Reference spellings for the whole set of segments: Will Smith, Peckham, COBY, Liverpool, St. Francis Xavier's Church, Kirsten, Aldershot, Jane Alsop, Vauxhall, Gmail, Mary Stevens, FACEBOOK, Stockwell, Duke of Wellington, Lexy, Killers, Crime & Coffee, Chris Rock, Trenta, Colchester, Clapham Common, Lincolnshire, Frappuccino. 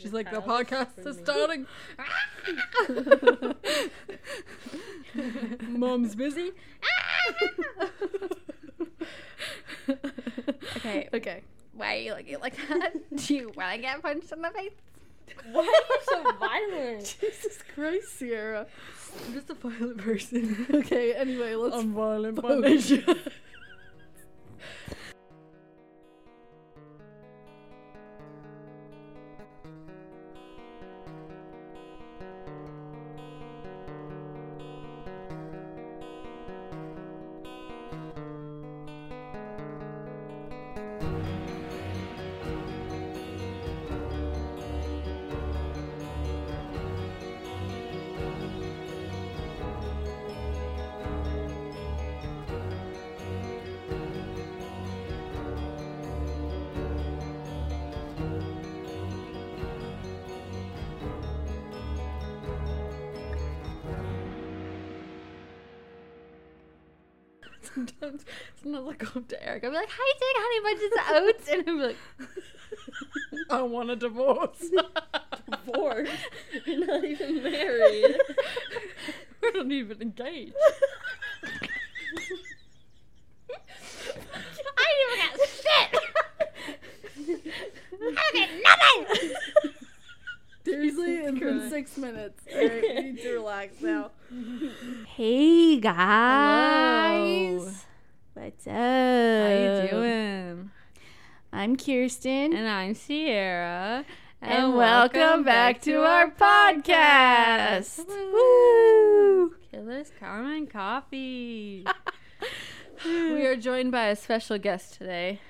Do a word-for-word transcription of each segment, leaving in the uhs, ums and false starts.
She's like, the podcast is starting. Mom's busy. Okay. Okay. Why are you looking like that? Do you want to get punched in the face? Why are you so violent? Jesus Christ, Sierra. I'm just a violent person. Okay, anyway, let's... I'm violent by nature. Sometimes, sometimes I'll go up to Eric. I'll be like, "Hi, Dick, honey, bunches of oats," and I'm like, "I want a divorce." Divorce? You're not even married. We're not even engaged. I didn't even get shit. I didn't get nothing. Seriously, it's been six minutes. All right, we need to relax now. Hey guys, hello. What's up? How you doing? I'm Kirsten, and I'm Sierra, and, and welcome, welcome back, back to, to our podcast. podcast. Woo! Killers, Carmine Coffee. We are joined by a special guest today.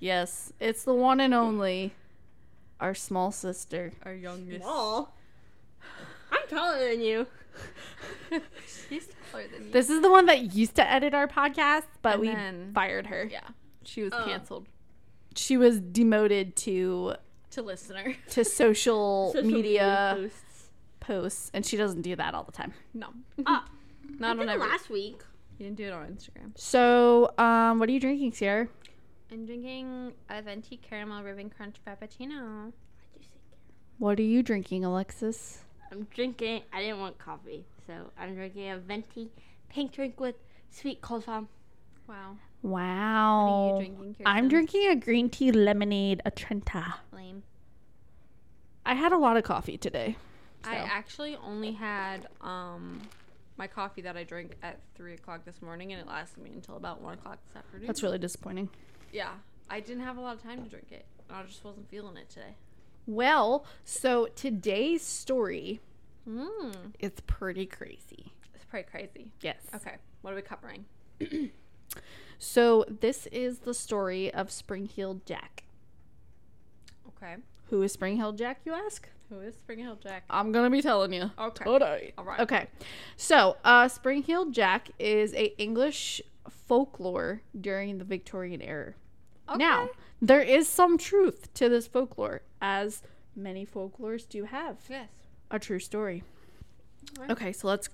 Yes, it's the one and only. Our small sister. Our youngest. Small? I'm taller than you. She's taller than you. This is the one that used to edit our podcast, but and we then, fired her. Yeah. She was oh. canceled. She was demoted to... To listener. To social, social media, media posts. posts. And she doesn't do that all the time. No. Uh, not I did on it last week. You didn't do it on Instagram. So, um, what are you drinking, Sierra? I'm drinking a venti caramel ribbon crunch frappuccino. What are you drinking, Alexis? I'm drinking, I didn't want coffee, so I'm drinking a venti pink drink with sweet cold foam. Wow. Wow. What are you drinking, Kirsten? I'm drinking a green tea lemonade, a Trenta. Lame. I had a lot of coffee today. So. I actually only had um my coffee that I drank at three o'clock this morning, and it lasted me until about one o'clock this afternoon. That's really disappointing. Yeah, I didn't have a lot of time to drink it. I just wasn't feeling it today. Well, so today's story, mm. it's pretty crazy. It's pretty crazy. Yes. Okay, what are we covering? So this is the story of Spring-Heeled Jack. Okay. Who is Spring-Heeled Jack, you ask? Who is Spring-Heeled Jack? I'm going to be telling you. Okay. Today. All right. Okay. So uh, Spring-Heeled Jack is a English folklore during the Victorian era. Okay. Now, there is some truth to this folklore, as many folklores do have. Yes. A true story. Right. Okay, so let's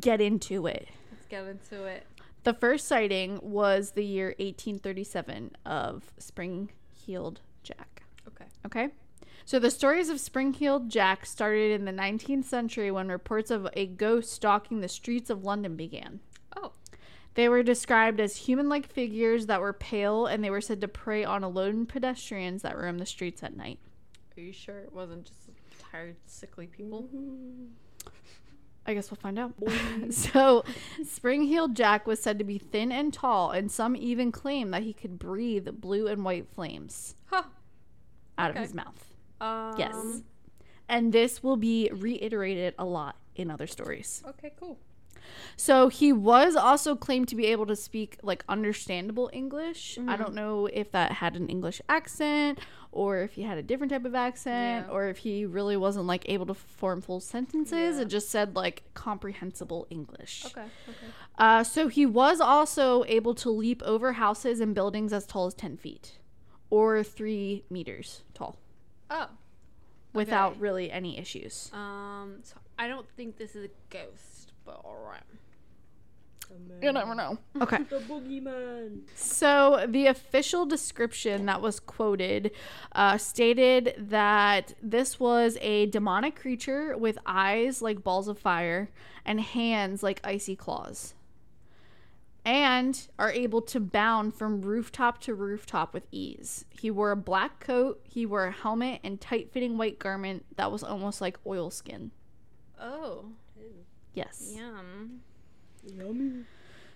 get into it. Let's get into it. The first sighting was the year eighteen thirty-seven of Spring-Heeled Jack. Okay. Okay? So the stories of Spring-Heeled Jack started in the nineteenth century when reports of a ghost stalking the streets of London began. They were described as human-like figures that were pale, and they were said to prey on alone pedestrians that roamed the streets at night. Are you sure it wasn't just tired, sickly people? I guess we'll find out. So, Spring-Heeled Jack was said to be thin and tall, and some even claimed that he could breathe blue and white flames huh. out okay. of his mouth. Um, yes. And this will be reiterated a lot in other stories. Okay, cool. So he was also claimed to be able to speak like understandable English. Mm-hmm. I don't know if that had an English accent or if he had a different type of accent yeah. or if he really wasn't like able to form full sentences. Yeah. It just said like comprehensible English. Okay. Okay. Uh, so he was also able to leap over houses and buildings as tall as ten feet or three meters tall. Oh. Without okay. really any issues. Um, so I don't think this is a ghost. But all right. You never know. Okay. The boogeyman. So the official description that was quoted uh, stated that this was a demonic creature with eyes like balls of fire and hands like icy claws, and are able to bound from rooftop to rooftop with ease. He wore a black coat, he wore a helmet, and tight-fitting white garment that was almost like oilskin. Oh. Yes. Yum. Yummy.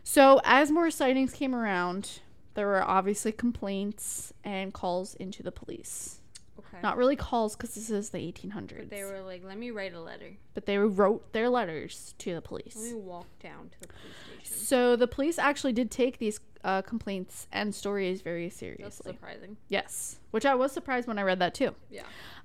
So, as more sightings came around, there were obviously complaints and calls into the police. Okay. Not really calls, because this is the eighteen hundreds. But they were like, let me write a letter. But they wrote their letters to the police. Let me walk down to the police station. So, the police actually did take these uh, complaints and stories very seriously. That's surprising. Yes. Which I was surprised when I read that, too. Yeah.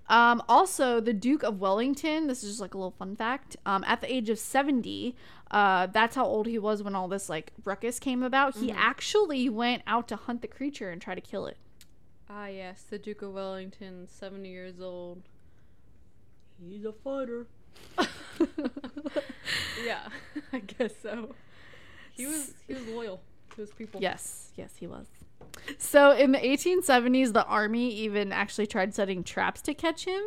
Um, also, the Duke of Wellington, this is just like a little fun fact, um, at the age of seventy, uh, that's how old he was when all this like ruckus came about. Mm-hmm. He actually went out to hunt the creature and try to kill it. Ah, yes, the Duke of Wellington, seventy years old. He's a fighter. Yeah, I guess so. He was he was loyal to his people. Yes, yes, he was. So in the eighteen seventies, the army even actually tried setting traps to catch him.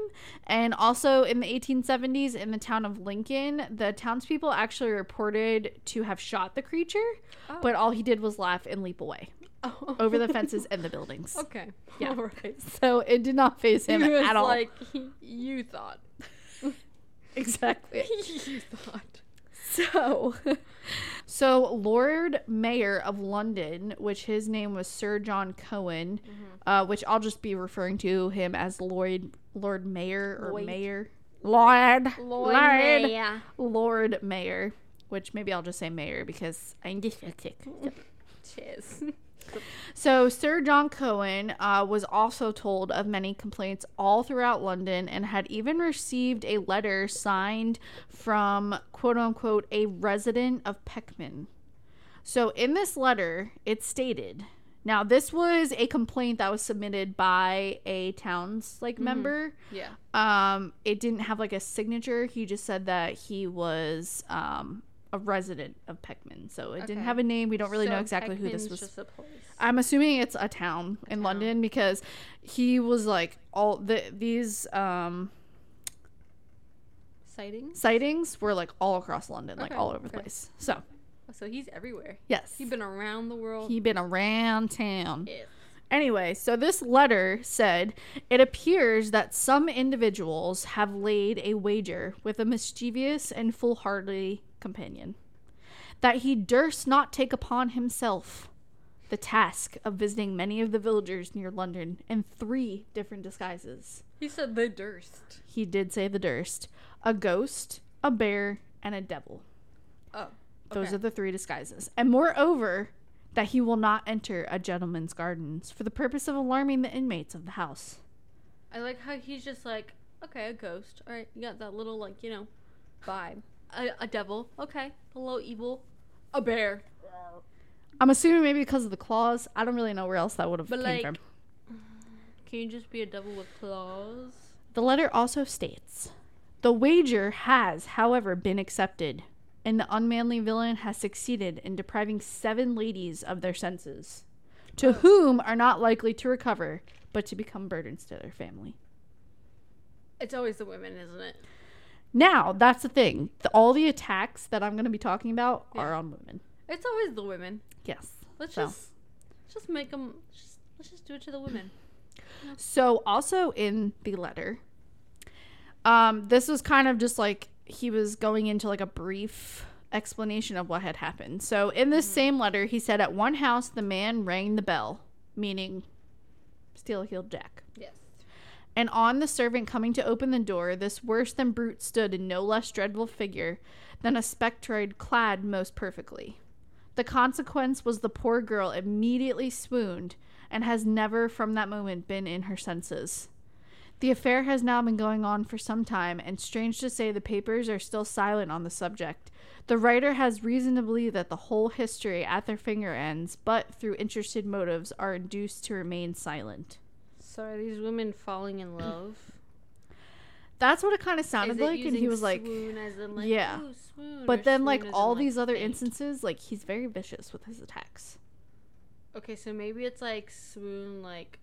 And also in the eighteen seventies, in the town of Lincoln, the townspeople actually reported to have shot the creature, oh. but all he did was laugh and leap away oh. over the fences and the buildings. Okay. Yeah. All right. So it did not faze him he was at all. Like you thought. Exactly. You thought. So, so Lord Mayor of London, which his name was Sir John Cohen, mm-hmm. uh, which I'll just be referring to him as Lloyd, Lord Mayor or Lloyd. Mayor. Lord. Lord. Lord. Lord Mayor, which maybe I'll just say Mayor because I'm just a tick. Cheers. So Sir John Cohen uh, was also told of many complaints all throughout London and had even received a letter signed from, quote unquote, a resident of Peckham. So in this letter, it stated, now this was a complaint that was submitted by a town's like mm-hmm. member. Yeah. Um, it didn't have like a signature. He just said that he was um a resident of Peckham, so it okay. didn't have a name. We don't really so know exactly Peckman's who this was. Just a place. I'm assuming it's a town a in town. London because he was like all the these um, sightings. Sightings were like all across London, okay. like all over okay. the place. So, so he's everywhere. Yes, he's been around the world. He's been around town. Yeah. Anyway, so this letter said, it appears that some individuals have laid a wager with a mischievous and foolhardy companion that he durst not take upon himself the task of visiting many of the villagers near London in three different disguises. He said they durst. He did say the durst. A ghost, a bear, and a devil. Oh. Okay. Those are the three disguises. And moreover, that he will not enter a gentleman's gardens for the purpose of alarming the inmates of the house. I like how he's just like, okay, a ghost. All right, you got that little, like, you know, vibe. A, a devil. Okay, a little evil. A bear. I'm assuming maybe because of the claws. I don't really know where else that would have came like, from. Can you just be a devil with claws? The letter also states, the wager has, however, been accepted, and the unmanly villain has succeeded in depriving seven ladies of their senses, to oh. whom are not likely to recover, but to become burdens to their family. It's always the women, isn't it? Now, that's the thing. The, all the attacks that I'm going to be talking about yeah. are on women. It's always the women. Yes. Let's so. just let's just make them, just, let's just do it to the women. So, also in the letter, um, this was kind of just like, he was going into like a brief explanation of what had happened. So in this mm-hmm. same letter, he said at one house, the man rang the bell, meaning Spring-Heeled Jack. Yes. And on the servant coming to open the door, this worse than brute stood in no less dreadful figure than a spectroid clad most perfectly. The consequence was the poor girl immediately swooned and has never from that moment been in her senses. The affair has now been going on for some time, and strange to say, the papers are still silent on the subject. The writer has reason to believe that the whole history at their finger ends, but through interested motives are induced to remain silent. So are these women falling in love? That's what it kind of sounded like, and he was like, like yeah. But then, like, all these like, other faint. instances, like, he's very vicious with his attacks. Okay, so maybe it's, like, swoon, like,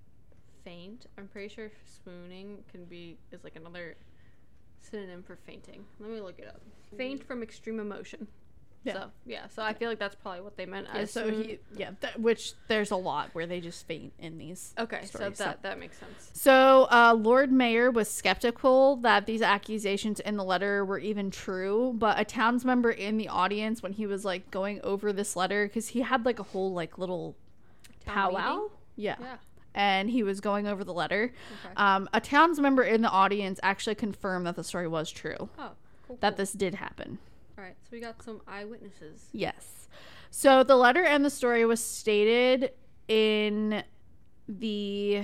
faint. I'm pretty sure swooning can be, is, like, another synonym for fainting. Let me look it up. Faint from extreme emotion. Yeah. So, yeah, so I feel like that's probably what they meant. Yeah, as so he, yeah, th- which there's a lot where they just faint in these Okay, stories, so that so. that makes sense. So uh, Lord Mayor was skeptical that these accusations in the letter were even true, but a townsmember in the audience when he was, like, going over this letter, because he had, like, a whole, like, little Town powwow? Yeah. yeah. And he was going over the letter. Okay. Um, a townsmember in the audience actually confirmed that the story was true. Oh, cool. That cool. this did happen. All right, so we got some eyewitnesses. Yes. So the letter and the story was stated in the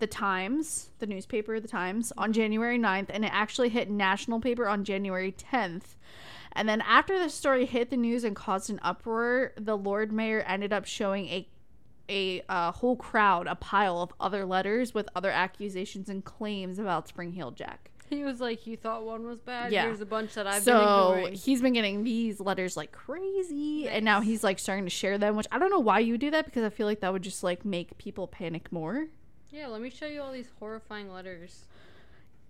the Times, the newspaper, the Times, on January ninth, and it actually hit national paper on January tenth. And then after the story hit the news and caused an uproar, the Lord Mayor ended up showing a a uh, whole crowd a pile of other letters with other accusations and claims about Spring-Heeled Jack. He was like, you thought one was bad? Yeah. Here's a bunch that I've so been ignoring. So he's been getting these letters like crazy. Nice. And now he's like starting to share them, which I don't know why you do that, because I feel like that would just like make people panic more. Yeah, let me show you all these horrifying letters.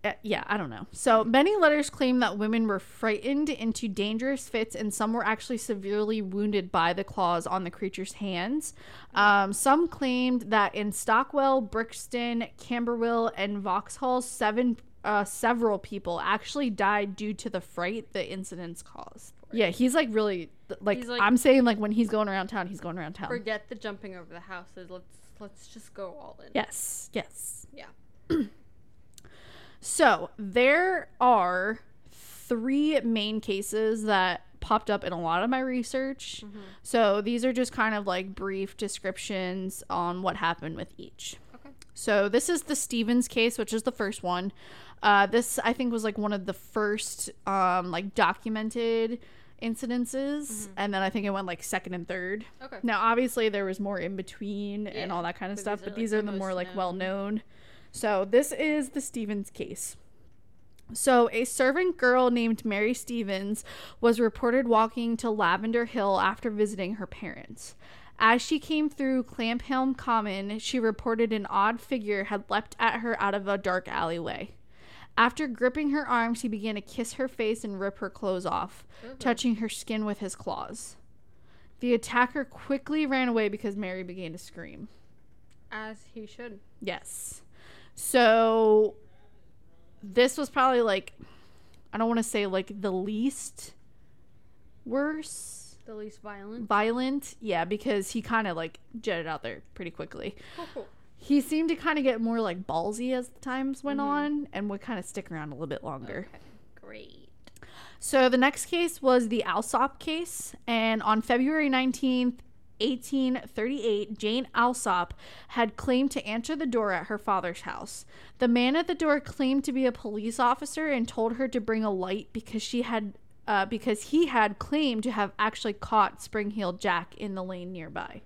Uh, yeah, I don't know. So many letters claim that women were frightened into dangerous fits, and some were actually severely wounded by the claws on the creature's hands. Um, some claimed that in Stockwell, Brixton, Camberwell, and Vauxhall, seven uh, several people actually died due to the fright the incidents caused. Yeah, he's like really like, he's like I'm saying like when he's going around town, he's going around town. Forget the jumping over the houses. Let's let's just go all in. Yes. Yes. Yeah. So, there are three main cases that popped up in a lot of my research. Mm-hmm. So, these are just kind of like brief descriptions on what happened with each. Okay. So, this is the Stevens case, which is the first one. Uh, this, I think, was like one of the first um, like documented incidences. Mm-hmm. And then I think it went like second and third. Okay. Now, obviously, there was more in between yeah. and all that kind of but stuff. These but are, these like, are the, the more like known. well-known. So, this is the Stevens case. So, a servant girl named Mary Stevens was reported walking to Lavender Hill after visiting her parents. As she came through Clapham Common, she reported an odd figure had leapt at her out of a dark alleyway. After gripping her arms, he began to kiss her face and rip her clothes off, mm-hmm. touching her skin with his claws. The attacker quickly ran away because Mary began to scream. As he should. Yes. So, this was probably, like, I don't want to say, like, the least worse. The least violent? Violent, yeah, because he kind of, like, jetted out there pretty quickly. Cool, cool. He seemed to kind of get more, like, ballsy as the times went mm-hmm. on, and would kind of stick around a little bit longer. Okay, great. So, the next case was the Alsop case, and on February nineteenth, eighteen thirty-eight, Jane Alsop had claimed to answer the door at her father's house. The man at the door claimed to be a police officer and told her to bring a light because she had, uh, because he had claimed to have actually caught Spring-Heeled Jack in the lane nearby.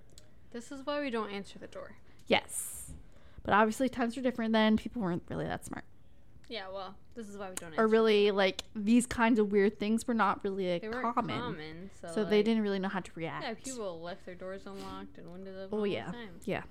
This is why we don't answer the door. Yes, but obviously times were different then. People weren't really that smart. Yeah, well, this is why we don't answer. Or really, like, these kinds of weird things were not really like, they weren't common. common. So, so like, they didn't really know how to react. Yeah, people left their doors unlocked and windows open. Oh, yeah. All the time. Yeah.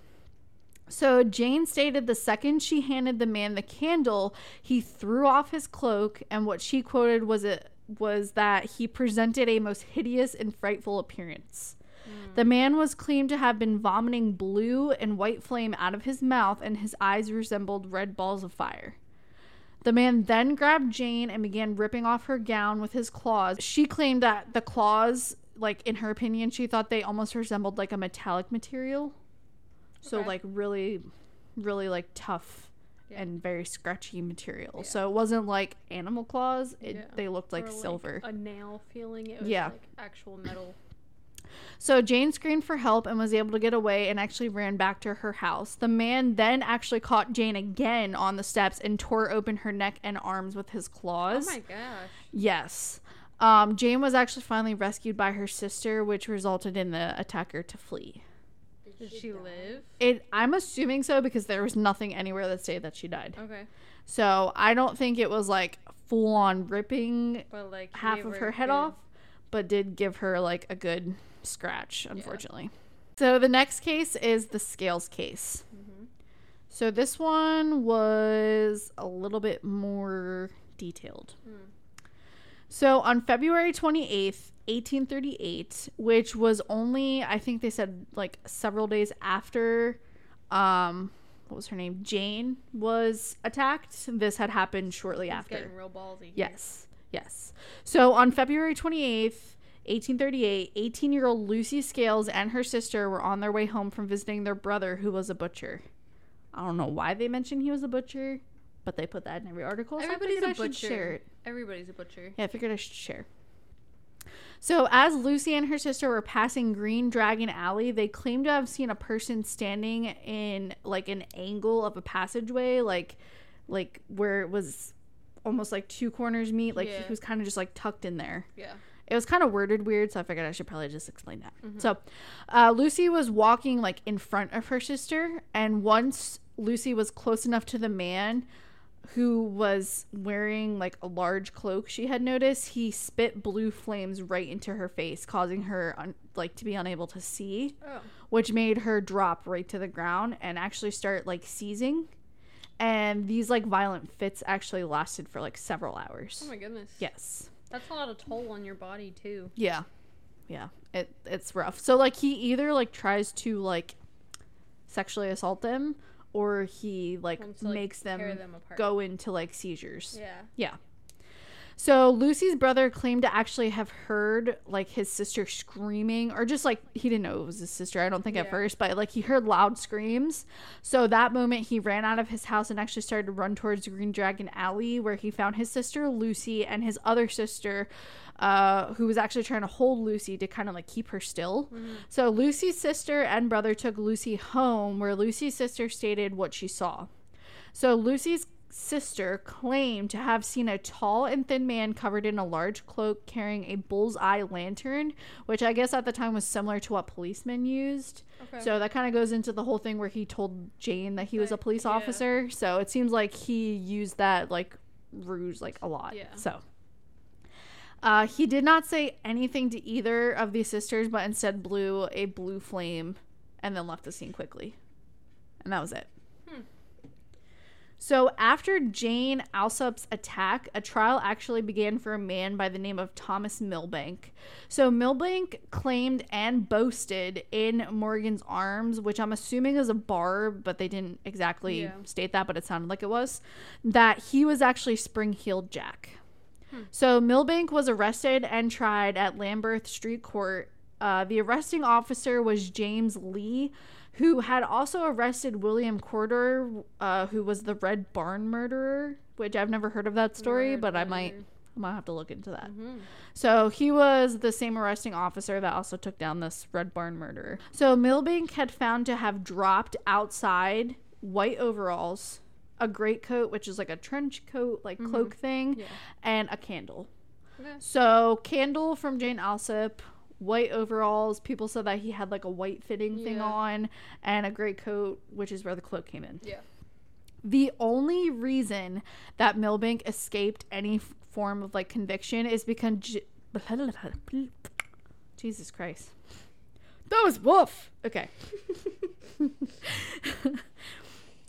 So Jane stated the second she handed the man the candle, he threw off his cloak, and what she quoted was it was that he presented a most hideous and frightful appearance. Mm. The man was claimed to have been vomiting blue and white flame out of his mouth, and his eyes resembled red balls of fire. The man then grabbed Jane and began ripping off her gown with his claws. She claimed that the claws, like, in her opinion, she thought they almost resembled, like, a metallic material. Okay. So, like, really, really, like, tough yeah. and very scratchy material. Yeah. So it wasn't, like, animal claws. It, yeah. They looked like or, silver. Like, a nail feeling. It was, yeah. like, actual metal. So Jane screamed for help and was able to get away and actually ran back to her house. The man then actually caught Jane again on the steps and tore open her neck and arms with his claws. Oh my gosh. Yes. Um, Jane was actually finally rescued by her sister, which resulted in the attacker to flee. Did she, she live? It. I'm assuming so because there was nothing anywhere that stated that she died. Okay. So I don't think it was like full on ripping but, like, half of her head good. off, but did give her like a good scratch, unfortunately. Yeah. So the next case is the Scales case. Mm-hmm. So this one was a little bit more detailed. Mm. So on February twenty-eighth, eighteen thirty-eight, which was only, I think they said like several days after, um, what was her name? Jane was attacked. This had happened shortly She's after. Getting real ballsy. Yes. Here. Yes. So on February twenty-eighth, eighteen thirty-eight, eighteen-year-old Lucy Scales and her sister were on their way home from visiting their brother, who was a butcher. I don't know why they mentioned he was a butcher, but they put that in every article. So Everybody's I a I butcher. Share it. Everybody's a butcher. Yeah, I figured I should share. So as Lucy and her sister were passing Green Dragon Alley, they claimed to have seen a person standing in like an angle of a passageway, like like where it was almost like two corners meet. Like yeah. he was kind of just like tucked in there. Yeah. It was kind of worded weird, so I figured I should probably just explain that. Mm-hmm. So uh, Lucy was walking like in front of her sister, and once Lucy was close enough to the man who was wearing like a large cloak she had noticed, he spit blue flames right into her face, causing her un- like to be unable to see, oh. which made her drop right to the ground and actually start like seizing. And these like violent fits actually lasted for like several hours. Oh my goodness. Yes. That's a lot of toll on your body, too. Yeah. Yeah. It It's rough. So, like, he either, like, tries to, like, sexually assault them, or he, like, to, like makes them, them go into, like, seizures. Yeah. Yeah. So, Lucy's brother claimed to actually have heard, like, his sister screaming, or just, like, he didn't know it was his sister, I don't think yeah. at first, but, like, he heard loud screams. So, that moment, he ran out of his house and actually started to run towards Green Dragon Alley, where he found his sister, Lucy, and his other sister, uh, who was actually trying to hold Lucy to kind of, like, keep her still. Mm-hmm. So, Lucy's sister and brother took Lucy home, where Lucy's sister stated what she saw. So, Lucy's sister claimed to have seen a tall and thin man covered in a large cloak carrying a bullseye lantern, which I guess at the time was similar to what policemen used. Okay. So that kind of goes into the whole thing where he told Jane that he was a police yeah. officer. So it seems like he used that like ruse like a lot. Yeah. So uh, he did not say anything to either of these sisters, but instead blew a blue flame and then left the scene quickly. And that was it. So after Jane Alsop's attack, a trial actually began for a man by the name of Thomas Milbank. So Milbank claimed and boasted in Morgan's Arms, which I'm assuming is a bar, but they didn't exactly yeah. state that, but it sounded like it was, that he was actually Spring-Heeled Jack. Hmm. So Milbank was arrested and tried at Lambeth Street Court. Uh, the arresting officer was James Lee, who had also arrested William Corder, uh, who was the Red Barn murderer, which I've never heard of that story, Murder. but I might I might have to look into that. Mm-hmm. So he was the same arresting officer that also took down this Red Barn murderer. So Milbank had found to have dropped outside white overalls, a greatcoat, which is like a trench coat, like mm-hmm. cloak thing, yeah. and a candle. Okay. So candle from Jane Alsop, white overalls, people said that he had like a white fitting yeah. thing on, and a gray coat, which is where the cloak came in. Yeah. The only reason that Milbank escaped any f- form of like conviction is because j- Jesus Christ. That was woof. Okay.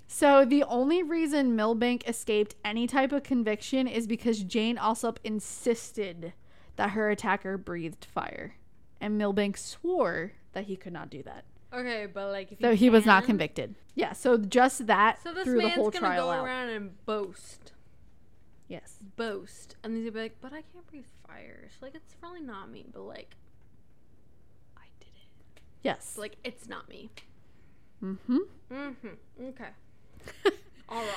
So the only reason Milbank escaped any type of conviction is because Jane Alsop insisted that her attacker breathed fire. And Milbank swore that he could not do that. Okay, but like if so he, he was not convicted. Yeah, so just that so through the whole trial. So this man's gonna go around out. and boast. Yes, boast, and he's gonna be like, "But I can't breathe fire. So like it's really not me, but like I did it." Yes, so like it's not me. Mm-hmm. Mm-hmm. Okay. All right.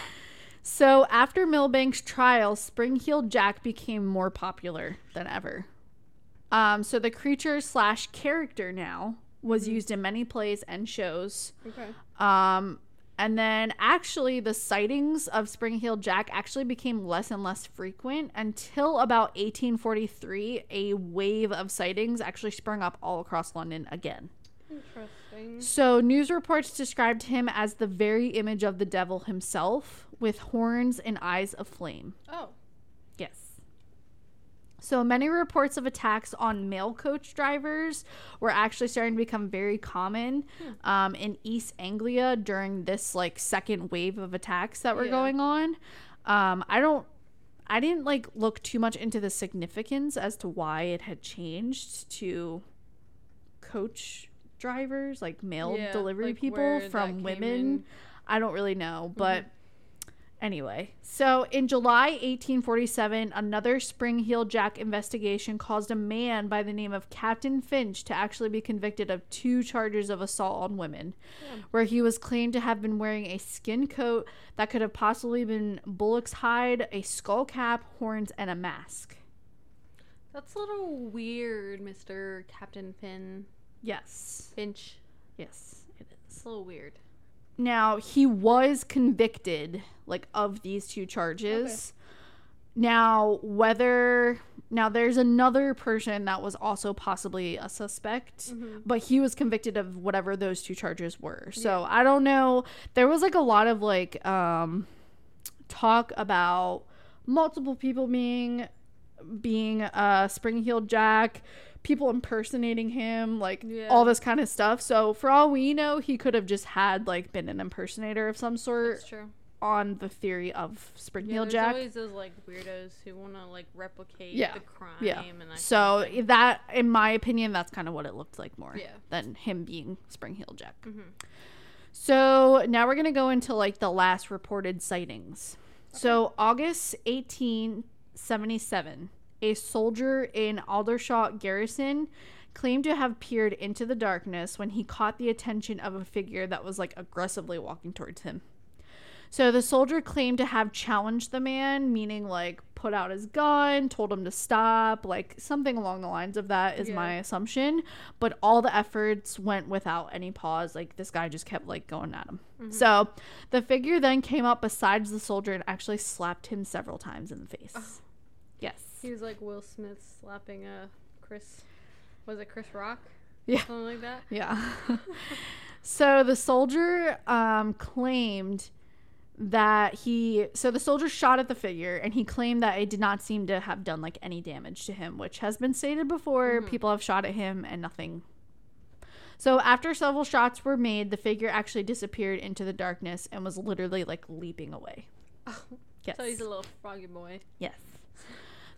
So after Milbank's trial, Spring-Heeled Jack became more popular than ever. Um, so the creature slash character now was mm-hmm. used in many plays and shows. Okay. Um, and then actually the sightings of Spring-Heeled Jack actually became less and less frequent until about eighteen forty-three. A wave of sightings actually sprung up all across London again. Interesting. So news reports described him as the very image of the devil himself, with horns and eyes of flame. Oh. Yes. So many reports of attacks on mail coach drivers were actually starting to become very common hmm. um, in East Anglia during this like second wave of attacks that were yeah. going on. Um, I don't I didn't like look too much into the significance as to why it had changed to coach drivers, like mail yeah, delivery like people from women. I don't really know, but mm-hmm. anyway. So in July eighteen forty-seven, another Spring-Heeled Jack investigation caused a man by the name of Captain Finch to actually be convicted of two charges of assault on women, yeah. where he was claimed to have been wearing a skin coat that could have possibly been bullock's hide, a skull cap, horns, and a mask. That's a little weird, Mister Captain Finn. Yes. Finch. Yes, it is. It's a little weird. Now, he was convicted, like, of these two charges. Okay. Now, whether... Now, there's another person that was also possibly a suspect, mm-hmm. but he was convicted of whatever those two charges were. So, yeah. I don't know. There was, like, a lot of, like, um, talk about multiple people being, being uh, Spring-Heeled Jack... people impersonating him, like yeah. all this kind of stuff. So for all we know, he could have just had like been an impersonator of some sort. That's true. On the theory of Spring-Heeled yeah, Jack. There's always those like weirdos who want to like replicate yeah. the crime. Yeah. And that so kind of thing. That, in my opinion, that's kind of what it looked like more yeah. than him being Spring-Heeled Jack. Mm-hmm. So now we're gonna go into like the last reported sightings. Okay. So August eighteen seventy-seven. A soldier in Aldershot garrison claimed to have peered into the darkness when he caught the attention of a figure that was like aggressively walking towards him. So the soldier claimed to have challenged the man, meaning like put out his gun, told him to stop, like something along the lines of that is yeah. my assumption. But all the efforts went without any pause. Like this guy just kept like going at him. Mm-hmm. So the figure then came up besides the soldier and actually slapped him several times in the face. Ugh. Yes. He was like Will Smith slapping a Chris, was it Chris Rock? Yeah. Something like that? Yeah. So the soldier um, claimed that he, so the soldier shot at the figure and he claimed that it did not seem to have done like any damage to him, which has been stated before. Mm-hmm. People have shot at him and nothing. So after several shots were made, the figure actually disappeared into the darkness and was literally like leaping away. Oh, yes. So he's a little froggy boy. Yes.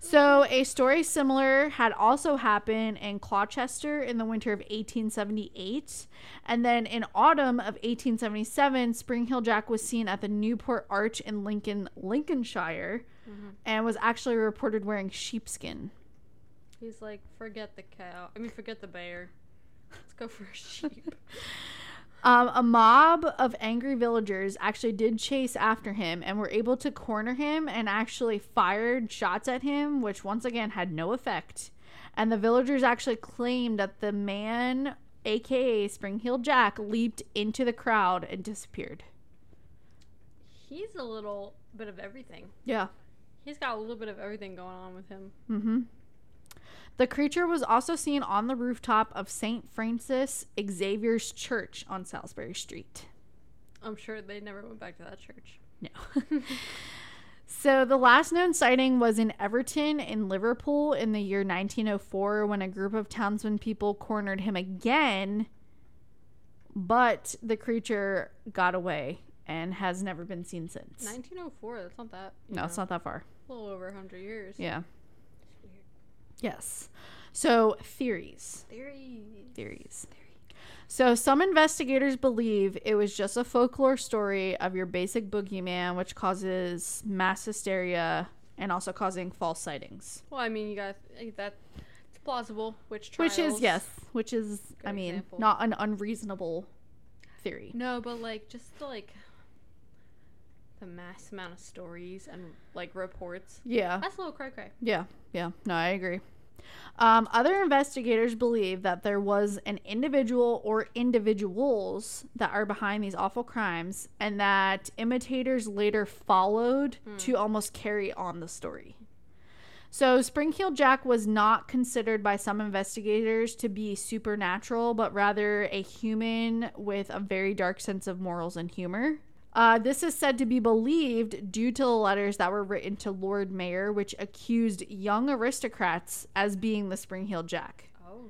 So a story similar had also happened in Colchester in the winter of eighteen seventy-eight. And then in autumn of eighteen seventy-seven, Spring-Heeled Jack was seen at the Newport Arch in Lincoln, Lincolnshire, mm-hmm. and was actually reported wearing sheepskin. He's like, forget the cow. I mean, forget the bear. Let's go for a sheep. Um, a mob of angry villagers actually did chase after him and were able to corner him and actually fired shots at him, which once again had no effect. And the villagers actually claimed that the man, aka Spring-Heeled Jack, leaped into the crowd and disappeared. He's a little bit of everything. Yeah. He's got a little bit of everything going on with him. Mm-hmm. The creature was also seen on the rooftop of Saint Francis Xavier's Church on Salisbury Street. I'm sure they never went back to that church. No. So the last known sighting was in Everton in Liverpool in the year nineteen oh four when a group of townsmen people cornered him again, but the creature got away and has never been seen since. nineteen oh four, that's not that. No, know. It's not that far. A little over one hundred years. Yeah. Yes. So, theories. Theories. Theories. Theory. So, some investigators believe it was just a folklore story of your basic boogeyman, which causes mass hysteria and also causing false sightings. Well, I mean, you guys, that it's plausible. Witch trials. Which is, yes. Which is, I mean, example. Not an unreasonable theory. No, but, like, just, like... the mass amount of stories and like reports. Yeah. That's a little cray cray. Yeah. Yeah. No, I agree. Um, other investigators believe that there was an individual or individuals that are behind these awful crimes and that imitators later followed mm. to almost carry on the story. So Spring-Heeled Jack was not considered by some investigators to be supernatural, but rather a human with a very dark sense of morals and humor. Uh, this is said to be believed due to the letters that were written to Lord Mayor, which accused young aristocrats as being the Spring-Heeled Jack. Oh.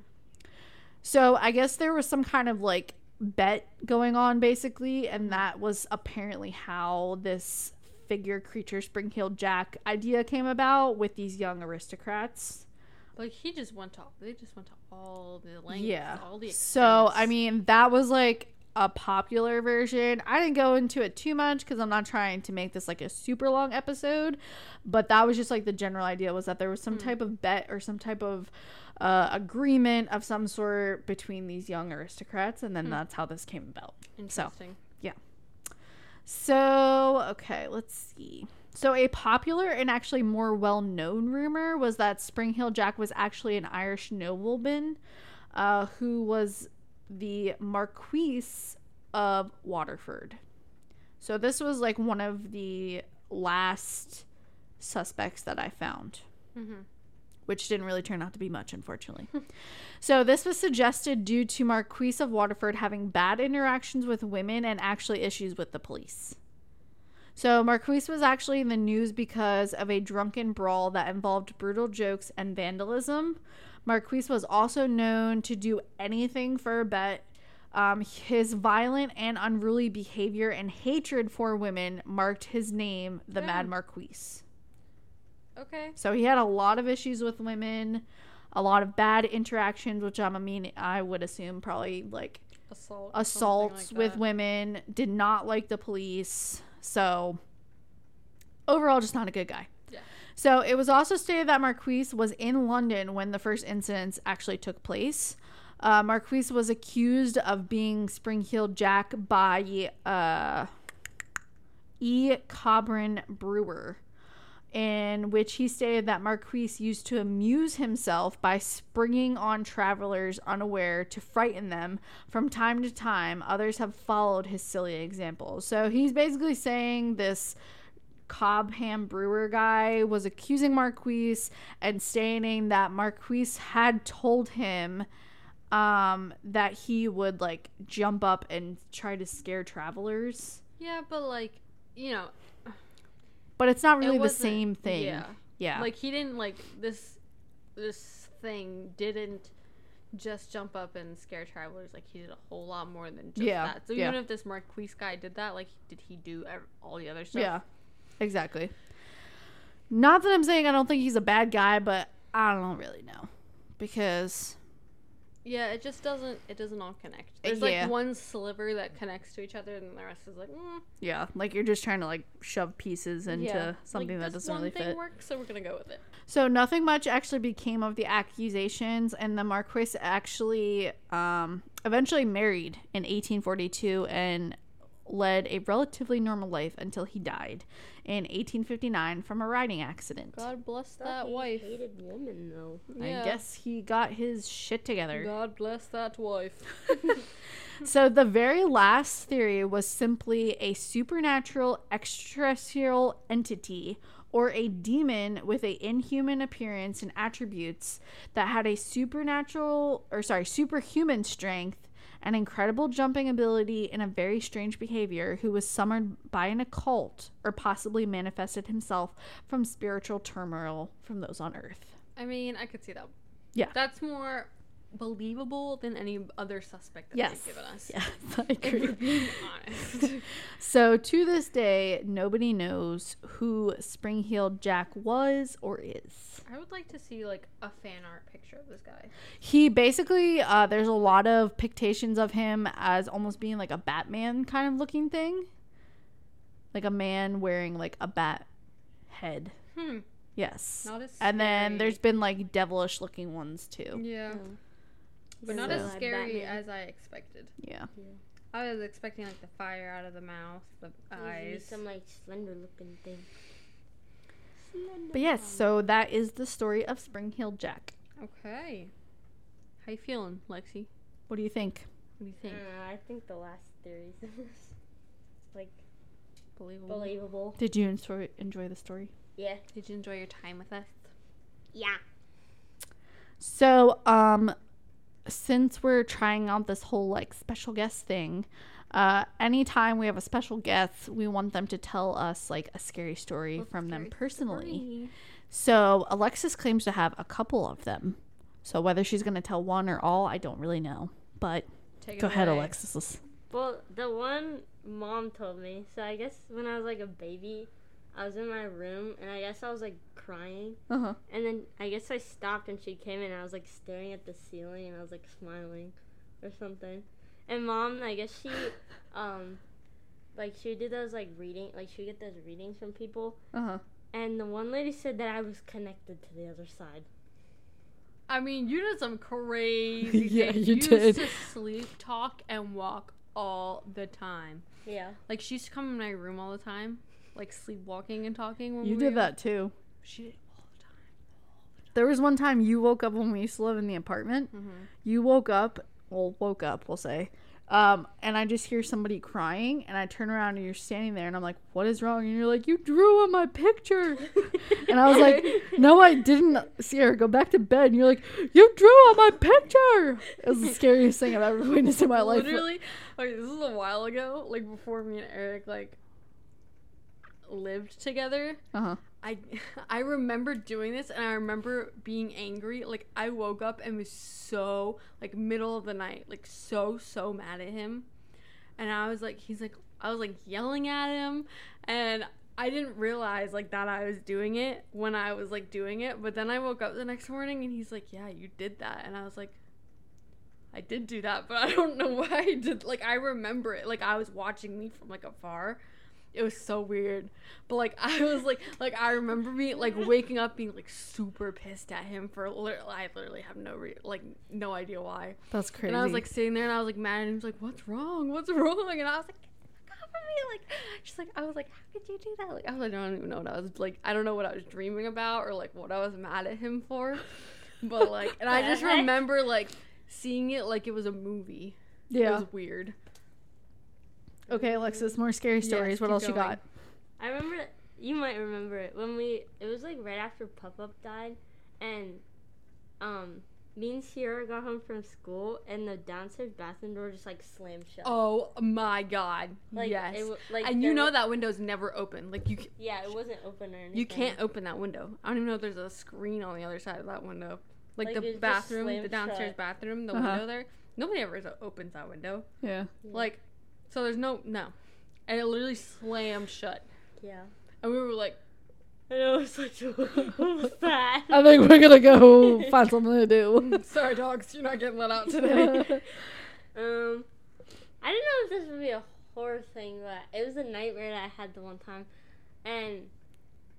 So I guess there was some kind of like bet going on, basically, and that was apparently how this figure creature Spring-Heeled Jack idea came about, with these young aristocrats. Like, he just went to they just went to all the lengths, yeah. all the expense. So I mean, that was like a popular version. I didn't go into it too much because I'm not trying to make this like a super long episode, but that was just like the general idea, was that there was some mm. type of bet or some type of uh, agreement of some sort between these young aristocrats, and then mm. that's how this came about. Interesting. So, yeah. So, okay, let's see. So a popular and actually more well-known rumor was that Spring-Heeled Jack was actually an Irish nobleman uh, who was the Marquess of Waterford. So this was like one of the last suspects that I found. Mm-hmm. Which didn't really turn out to be much, unfortunately. So this was suggested due to Marquis of Waterford having bad interactions with women and actually issues with the police. So Marquis was actually in the news because of a drunken brawl that involved brutal jokes and vandalism. Marquis was also known to do anything for a bet. Um, his violent and unruly behavior and hatred for women marked his name, the yeah. Mad Marquis. Okay. So he had a lot of issues with women, a lot of bad interactions, which I'm, I mean, I would assume probably like Assault, assaults like with that. women, did not like the police. So overall, just not a good guy. Yeah. So it was also stated that Marquis was in London when the first incidents actually took place. Uh, Marquis was accused of being Spring-Heeled Jack by uh, E. Coburn Brewer, in which he stated that Marquis used to amuse himself by springing on travelers unaware to frighten them. From time to time, others have followed his silly example. So he's basically saying this Cobham Brewer guy was accusing Marquis and stating that Marquis had told him um, that he would, like, jump up and try to scare travelers. Yeah, but, like, you know... But it's not really it the same thing. Yeah. yeah. Like, he didn't, like, this this thing didn't just jump up and scare travelers. Like, he did a whole lot more than just yeah. that. So yeah. even if this Marquis guy did that, like, did he do all the other stuff? Yeah, exactly. Not that I'm saying I don't think he's a bad guy, but I don't really know. Because... Yeah, it just doesn't, it doesn't all connect. There's, like, yeah. one sliver that connects to each other, and the rest is like, mm. Yeah, like, you're just trying to, like, shove pieces into yeah. something like, that doesn't really fit. This one thing works, so we're gonna go with it. So nothing much actually became of the accusations, and the Marquis actually um, eventually married in eighteen forty-two and led a relatively normal life until he died in eighteen fifty-nine from a riding accident. God bless that he wife. Hated woman, though. Yeah. I guess he got his shit together. God bless that wife. So the very last theory was simply a supernatural extraterrestrial entity or a demon with an inhuman appearance and attributes that had a supernatural or sorry, superhuman strength, an incredible jumping ability, and a very strange behavior, who was summoned by an occult or possibly manifested himself from spiritual turmoil from those on earth. I mean, I could see that. Yeah. That's more believable than any other suspect that yes. they've given us. Yes, I agree. If we're being honest. So to this day, nobody knows who Spring-Heeled Jack was or is. I would like to see like a fan art picture of this guy. He basically, uh, there's a lot of pictations of him as almost being like a Batman kind of looking thing. Like a man wearing like a bat head. Hmm. Yes. Not as and then there's been like devilish looking ones too. Yeah. Mm. But not so. as scary Batman. as I expected. Yeah. yeah. I was expecting, like, the fire out of the mouth, the eyes. Some, like, slender-looking thing. Slender but, yes, mouth. So that is the story of Spring-Heeled Jack. Okay. How you feeling, Lexi? What do you think? What do you think? Uh, I think the last theory is, like, believable. believable. Did you enjoy, enjoy the story? Yeah. Did you enjoy your time with us? Yeah. So, um, since we're trying out this whole, like, special guest thing, uh, anytime we have a special guest, we want them to tell us, like, a scary story What's from them personally. Story? So, Alexis claims to have a couple of them. So, whether she's going to tell one or all, I don't really know. But Take go ahead, away. Alexis. Well, the one mom told me. So, I guess when I was, like, a baby, I was in my room, and I guess I was, like, crying. Uh-huh. And then I guess I stopped, and she came in, and I was, like, staring at the ceiling, and I was, like, smiling or something. And Mom, I guess she, um, like, she did those, like, reading, like, she would get those readings from people. Uh-huh. And the one lady said that I was connected to the other side. I mean, you did some crazy yeah, things. You, you did. used to sleep, talk, and walk all the time. Yeah. Like, she used to come in my room all the time, like, sleepwalking and talking. When you we did were that, too. She did all the time. All the time. There was one time you woke up when we used to live in the apartment. Mm-hmm. You woke up, well, woke up, we'll say, um, and I just hear somebody crying, and I turn around, and you're standing there, and I'm like, what is wrong? And you're like, you drew on my picture. And I was like, no, I didn't. Sierra, go back to bed. And you're like, you drew on my picture. It was the scariest thing I've ever witnessed in my life. Literally, like, this is a while ago, like, before me and Eric, like, lived together. Uh-huh. I I remember doing this, and I remember being angry. Like, I woke up and was so, like, middle of the night, like, so, so mad at him. And I was like, he's like, I was like yelling at him, and I didn't realize, like, that I was doing it when I was, like, doing it. But then I woke up the next morning, and he's like, yeah, you did that. And I was like, I did do that, but I don't know why I did. Like, I remember it. Like, I was watching me from, like, afar. It was so weird, but, like, I was, like, like, I remember me, like, waking up being, like, super pissed at him for, li- I literally have no, re- like, no idea why. That's crazy. And I was, like, sitting there, and I was, like, mad, and he was, like, what's wrong, what's wrong, and I was, like, get the fuck off of me, like, she's, like, I was, like, how could you do that, like, I was, like, I don't even know what I was, like, I don't know what I was dreaming about, or, like, what I was mad at him for, but, like, and I just remember, like, seeing it like it was a movie. Yeah. It was weird. Okay, Alexis, more scary stories. Yes, what else going. you got? I remember, you might remember it, when we, it was, like, right after Pop-Up died, and um, me and Sierra got home from school, and the downstairs bathroom door just, like, slammed shut. Oh, my God. Like, yes. It, like, and you know was, that window's never open. Like, you. Yeah, it wasn't open or anything. You can't open that window. I don't even know if there's a screen on the other side of that window. Like, like the bathroom, the downstairs shut. bathroom, the uh-huh. window there. Nobody ever opens that window. Yeah. Like, so there's no, no. And it literally slammed shut. Yeah. And we were like, and I was like, I think we're going to go find something to do. Sorry, dogs, you're not getting let out today. um, I don't know if this would be a horror thing, but it was a nightmare that I had the one time. And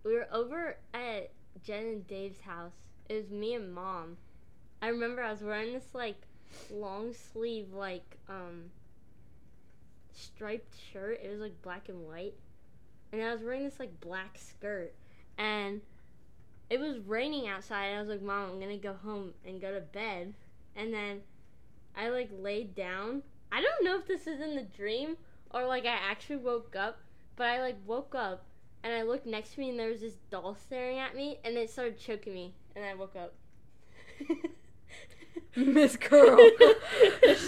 we were over at Jen and Dave's house. It was me and Mom. I remember I was wearing this, like, long sleeve, like, um... striped shirt. It was, like, black and white, and I was wearing this, like, black skirt, and it was raining outside, and I was like, Mom, I'm gonna go home and go to bed. And then I, like, laid down. I don't know if this is in the dream or, like, I actually woke up, but I, like, woke up, and I looked next to me, and there was this doll staring at me, and it started choking me, and I woke up. Miss Girl.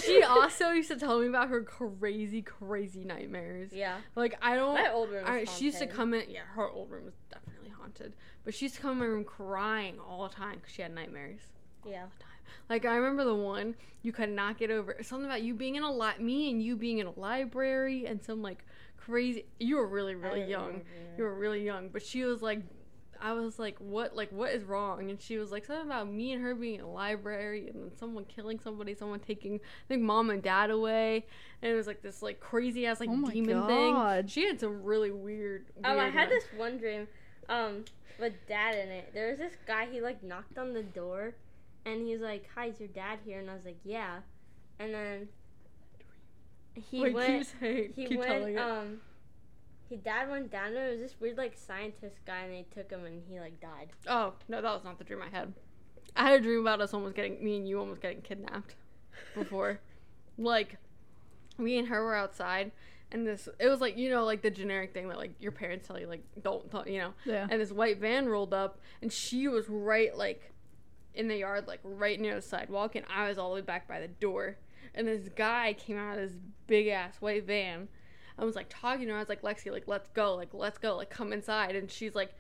She also used to tell me about her crazy, crazy nightmares. Yeah. Like, I don't... My old room was I, She used to come in... Yeah, her old room was definitely haunted. But she used to come in my room crying all the time because she had nightmares. Yeah. All the time. Like, I remember the one you could not get over. Something about you being in a... Li- me and you being in a library and some, like, crazy... You were really, really young. You were really young. But she was, like... I was like, what, like, what is wrong? And she was like, something about me and her being in a library and then someone killing somebody, someone taking, I think, Mom and Dad away. And it was, like, this, like, crazy-ass, like, oh demon God. thing. She had some really weird, weird Um, I had this one dream um, with Dad in it. There was this guy, he, like, knocked on the door, and he was like, hi, is your dad here? And I was like, yeah. And then he Wait, went, keep saying, he keep went, um... His dad went down, and it was this weird, like, scientist guy, and they took him, and he, like, died. Oh, no, that was not the dream I had. I had a dream about us almost getting, me and you almost getting kidnapped before. Like, me and her were outside, And this, it was like, you know, like the generic thing that like your parents tell you, like, don't, th- you know. Yeah. And this white van rolled up, and she was right like in the yard, like right near the sidewalk, and I was all the way back by the door. And this guy came out of this big ass white van. I was like talking to her. I was like, Lexy, like, let's go, like, let's go, like, come inside. And she's like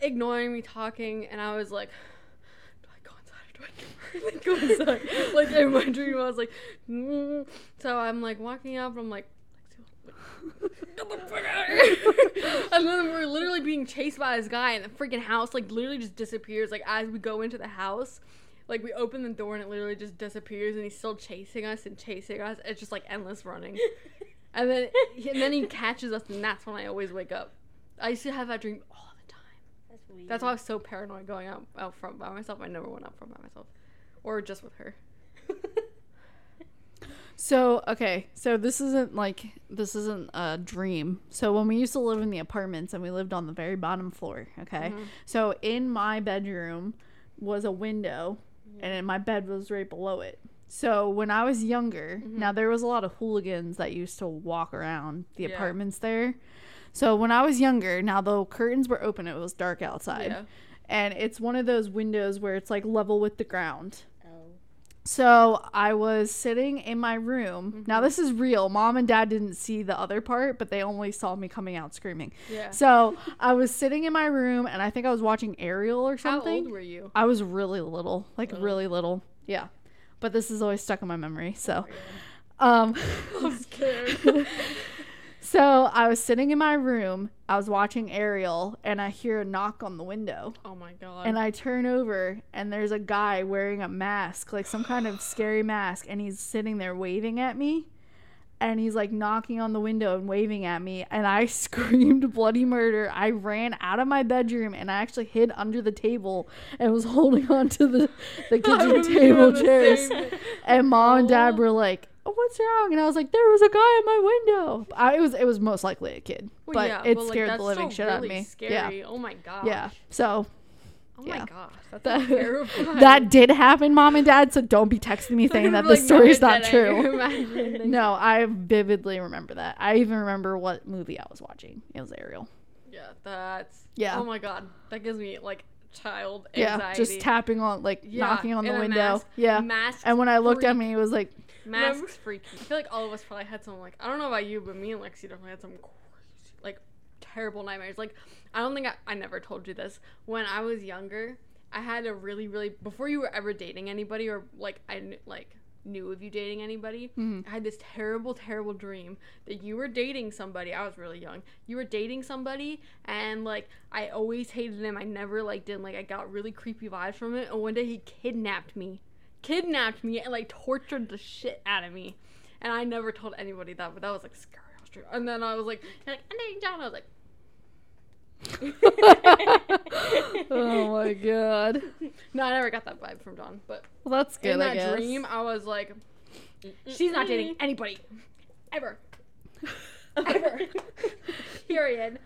ignoring me talking, and I was like, do I go inside? Or do I go inside? Like in my dream, I was like, mm. So I'm like walking up, and I'm like. And then we're literally being chased by this guy, and the freaking house like literally just disappears. Like as we go into the house, like we open the door and it literally just disappears, and he's still chasing us and chasing us. It's just like endless running. And then and then he catches us, and that's when I always wake up. I used to have that dream all the time. That's weird. That's why I was so paranoid going out out front by myself. I never went out front by myself, or just with her. So, okay, so this isn't, like, this isn't a dream. So when we used to live in the apartments, and we lived on the very bottom floor, okay? Mm-hmm. So in my bedroom was a window, mm-hmm. and my bed was right below it. So when I was younger, mm-hmm. now there was a lot of hooligans that used to walk around the yeah. apartments there. So when I was younger, now the curtains were open, it was dark outside. Yeah. And it's one of those windows where it's, like, level with the ground. So I was sitting in my room. Mm-hmm. Now this is real. Mom and Dad didn't see the other part, but they only saw me coming out screaming. Yeah. So I was sitting in my room, and I think I was watching Ariel or something. How old were you? I was really little, like little. really little. Yeah. But this is always stuck in my memory. So, um, I'm scared. So I was sitting in my room. I was watching Ariel, and I hear a knock on the window. Oh my God. And I turn over, and there's a guy wearing a mask, like some kind of scary mask, and he's sitting there waving at me, and he's like knocking on the window and waving at me, and I screamed bloody murder. I ran out of my bedroom, and I actually hid under the table and was holding on to the, the kitchen table chairs. And Mom and Dad were like, what's wrong? And I was like, there was a guy in my window. I, it was it was most likely a kid, well, but yeah, it but scared like, the living so shit really out of me. Scary. Yeah. Oh my gosh. Yeah. So. Oh yeah. my gosh. That's that, terrifying. That did happen, Mom and Dad. So don't be texting me saying that like, the story is not true. I no, I vividly remember that. I even remember what movie I was watching. It was Ariel. Yeah. That's. Yeah. Oh my God. That gives me like. Child anxiety. Yeah, just tapping on, like, yeah, knocking on the window. Mask, yeah, mask. And when I looked freak. at me, it was like, masks freaky. I feel like all of us probably had some, like, I don't know about you, but me and Lexi definitely had some crazy, like, terrible nightmares. Like, I don't think I, I never told you this. When I was younger, I had a really, really before you were ever dating anybody or like I kn- like knew of you dating anybody. Mm-hmm. I had this terrible, terrible dream that you were dating somebody. I was really young. You were dating somebody, and like I always hated him. I never liked him. Like I got really creepy vibes from it. And one day he kidnapped me, kidnapped me, and like tortured the shit out of me. And I never told anybody that, but that was like scary. And then I was like, like I'm dating John. I was like. Oh my God. No, I never got that vibe from Dawn, but well, that's good. In that I guess. dream, I was like, she's not dating anybody ever. Ever. Period.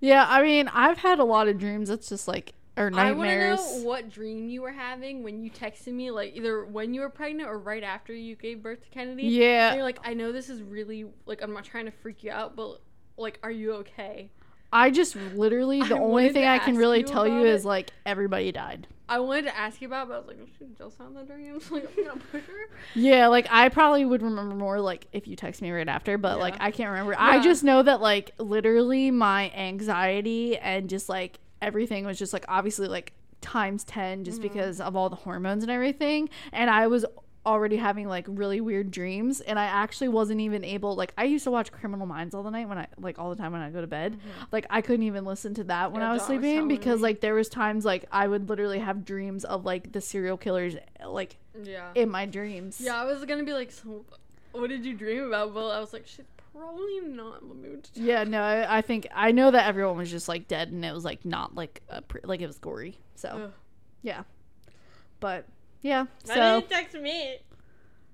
Yeah, I mean, I've had a lot of dreams. It's just like, or nightmares. I want to know what dream you were having when you texted me, like either when you were pregnant or right after you gave birth to Kennedy. Yeah. And you're like, I know this is really, like, I'm not trying to freak you out, but like, are you okay? I just literally, the I only thing I can really you tell you is, like, everybody died. I wanted to ask you about it, but I was like, she still sound that dream. I was like, I'm gonna push her. Yeah, like, I probably would remember more, like, if you text me right after, but, yeah. like, I can't remember. Yeah. I just know that, like, literally my anxiety and just, like, everything was just, like, obviously, like, times ten just mm-hmm. because of all the hormones and everything. And I was already having like really weird dreams, and I actually wasn't even able, like I used to watch Criminal Minds all the night when I like all the time when I go to bed. Mm-hmm. Like I couldn't even listen to that when yeah, I was sleeping was because me. Like there was times like I would literally have dreams of like the serial killers like yeah. in my dreams. Yeah, I was gonna be like, so what did you dream about? Well, I was like, shit, probably not in the mood to talk. Yeah, no, I, I think I know that everyone was just like dead, and it was like not like a pre- like it was gory. So Ugh. yeah, but. Yeah. Why so, did you text me?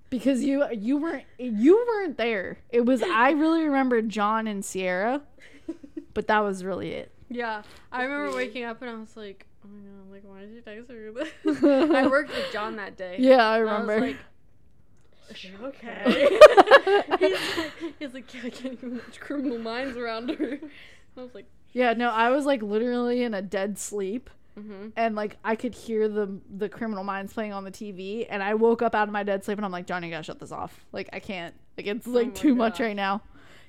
Because you you weren't you weren't there. It was I really remember John and Sierra, but that was really it. Yeah, I remember waking up and I was like, oh my God, like why did you text her? I worked with John that day. Yeah, I remember. I was like, Okay. he's, he's like, yeah, I can't even much criminal minds around her. And I was like... Yeah, no, I was like literally in a dead sleep. Mm-hmm. And like I could hear the the criminal minds playing on the T V, and I woke up out of my dead sleep, and I'm like, Johnny, you gotta shut this off. Like I can't. Like it's like oh too God. much right now.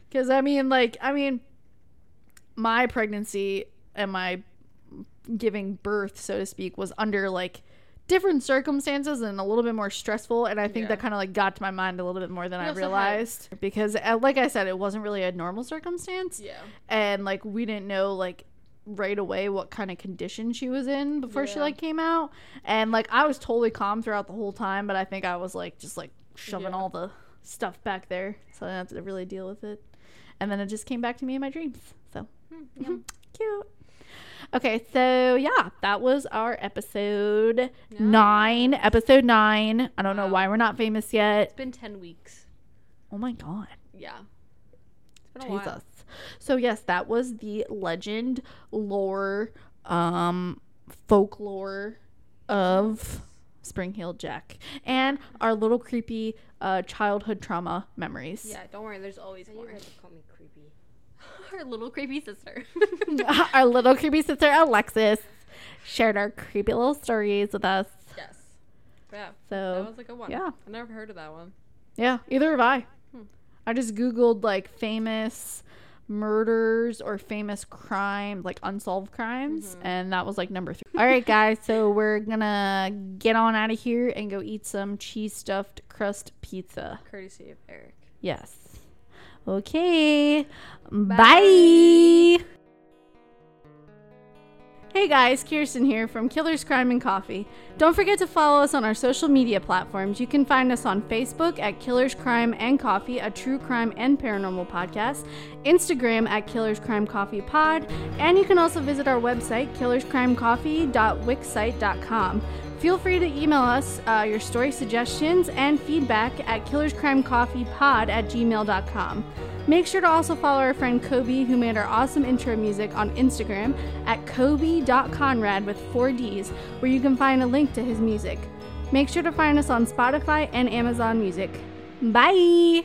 Because I mean, like I mean, my pregnancy and my giving birth, so to speak, was under like different circumstances and a little bit more stressful, and I think yeah. that kind of like got to my mind a little bit more than I realized had- because, like I said, it wasn't really a normal circumstance. Yeah, and like we didn't know like. right away what kind of condition she was in before yeah. she like came out, and like I was totally calm throughout the whole time, but I think I was like just like shoving yeah. all the stuff back there, so I didn't have to really deal with it, and then it just came back to me in my dreams, so mm-hmm. cute. Okay, so yeah, that was our episode no. nine episode nine. I don't wow. know why we're not famous yet. It's been ten weeks. Oh my god. Yeah, it's been a Jesus. while. So yes, that was the legend, lore, um, folklore of Spring-Heeled Jack, and our little creepy uh, childhood trauma memories. Yeah, don't worry, there's always more. You had to call me creepy. Our little creepy sister. Our little creepy sister Alexis shared our creepy little stories with us. Yes. Yeah. So that was like a good one. Yeah, I never heard of that one. Yeah, either have I. Hmm. I just Googled like famous murders or famous crime, like unsolved crimes, mm-hmm. and that was like number three. All right, guys, so we're gonna get on out of here and go eat some cheese stuffed crust pizza, courtesy of Eric. Yes. Okay. Bye. Bye. Hey guys, Kirsten here from Killers, Crime, and Coffee. Don't forget to follow us on our social media platforms. You can find us on Facebook at Killers, Crime, and Coffee, a true crime and paranormal podcast, Instagram at Killers, Crime, Coffee Pod, and you can also visit our website, killers crime coffee dot wixsite dot com. Feel free to email us uh, your story suggestions and feedback at killers crime coffee pod at gmail dot com. Make sure to also follow our friend Kobe, who made our awesome intro music, on Instagram at kobe dot conrad with four Ds, where you can find a link to his music. Make sure to find us on Spotify and Amazon Music. Bye!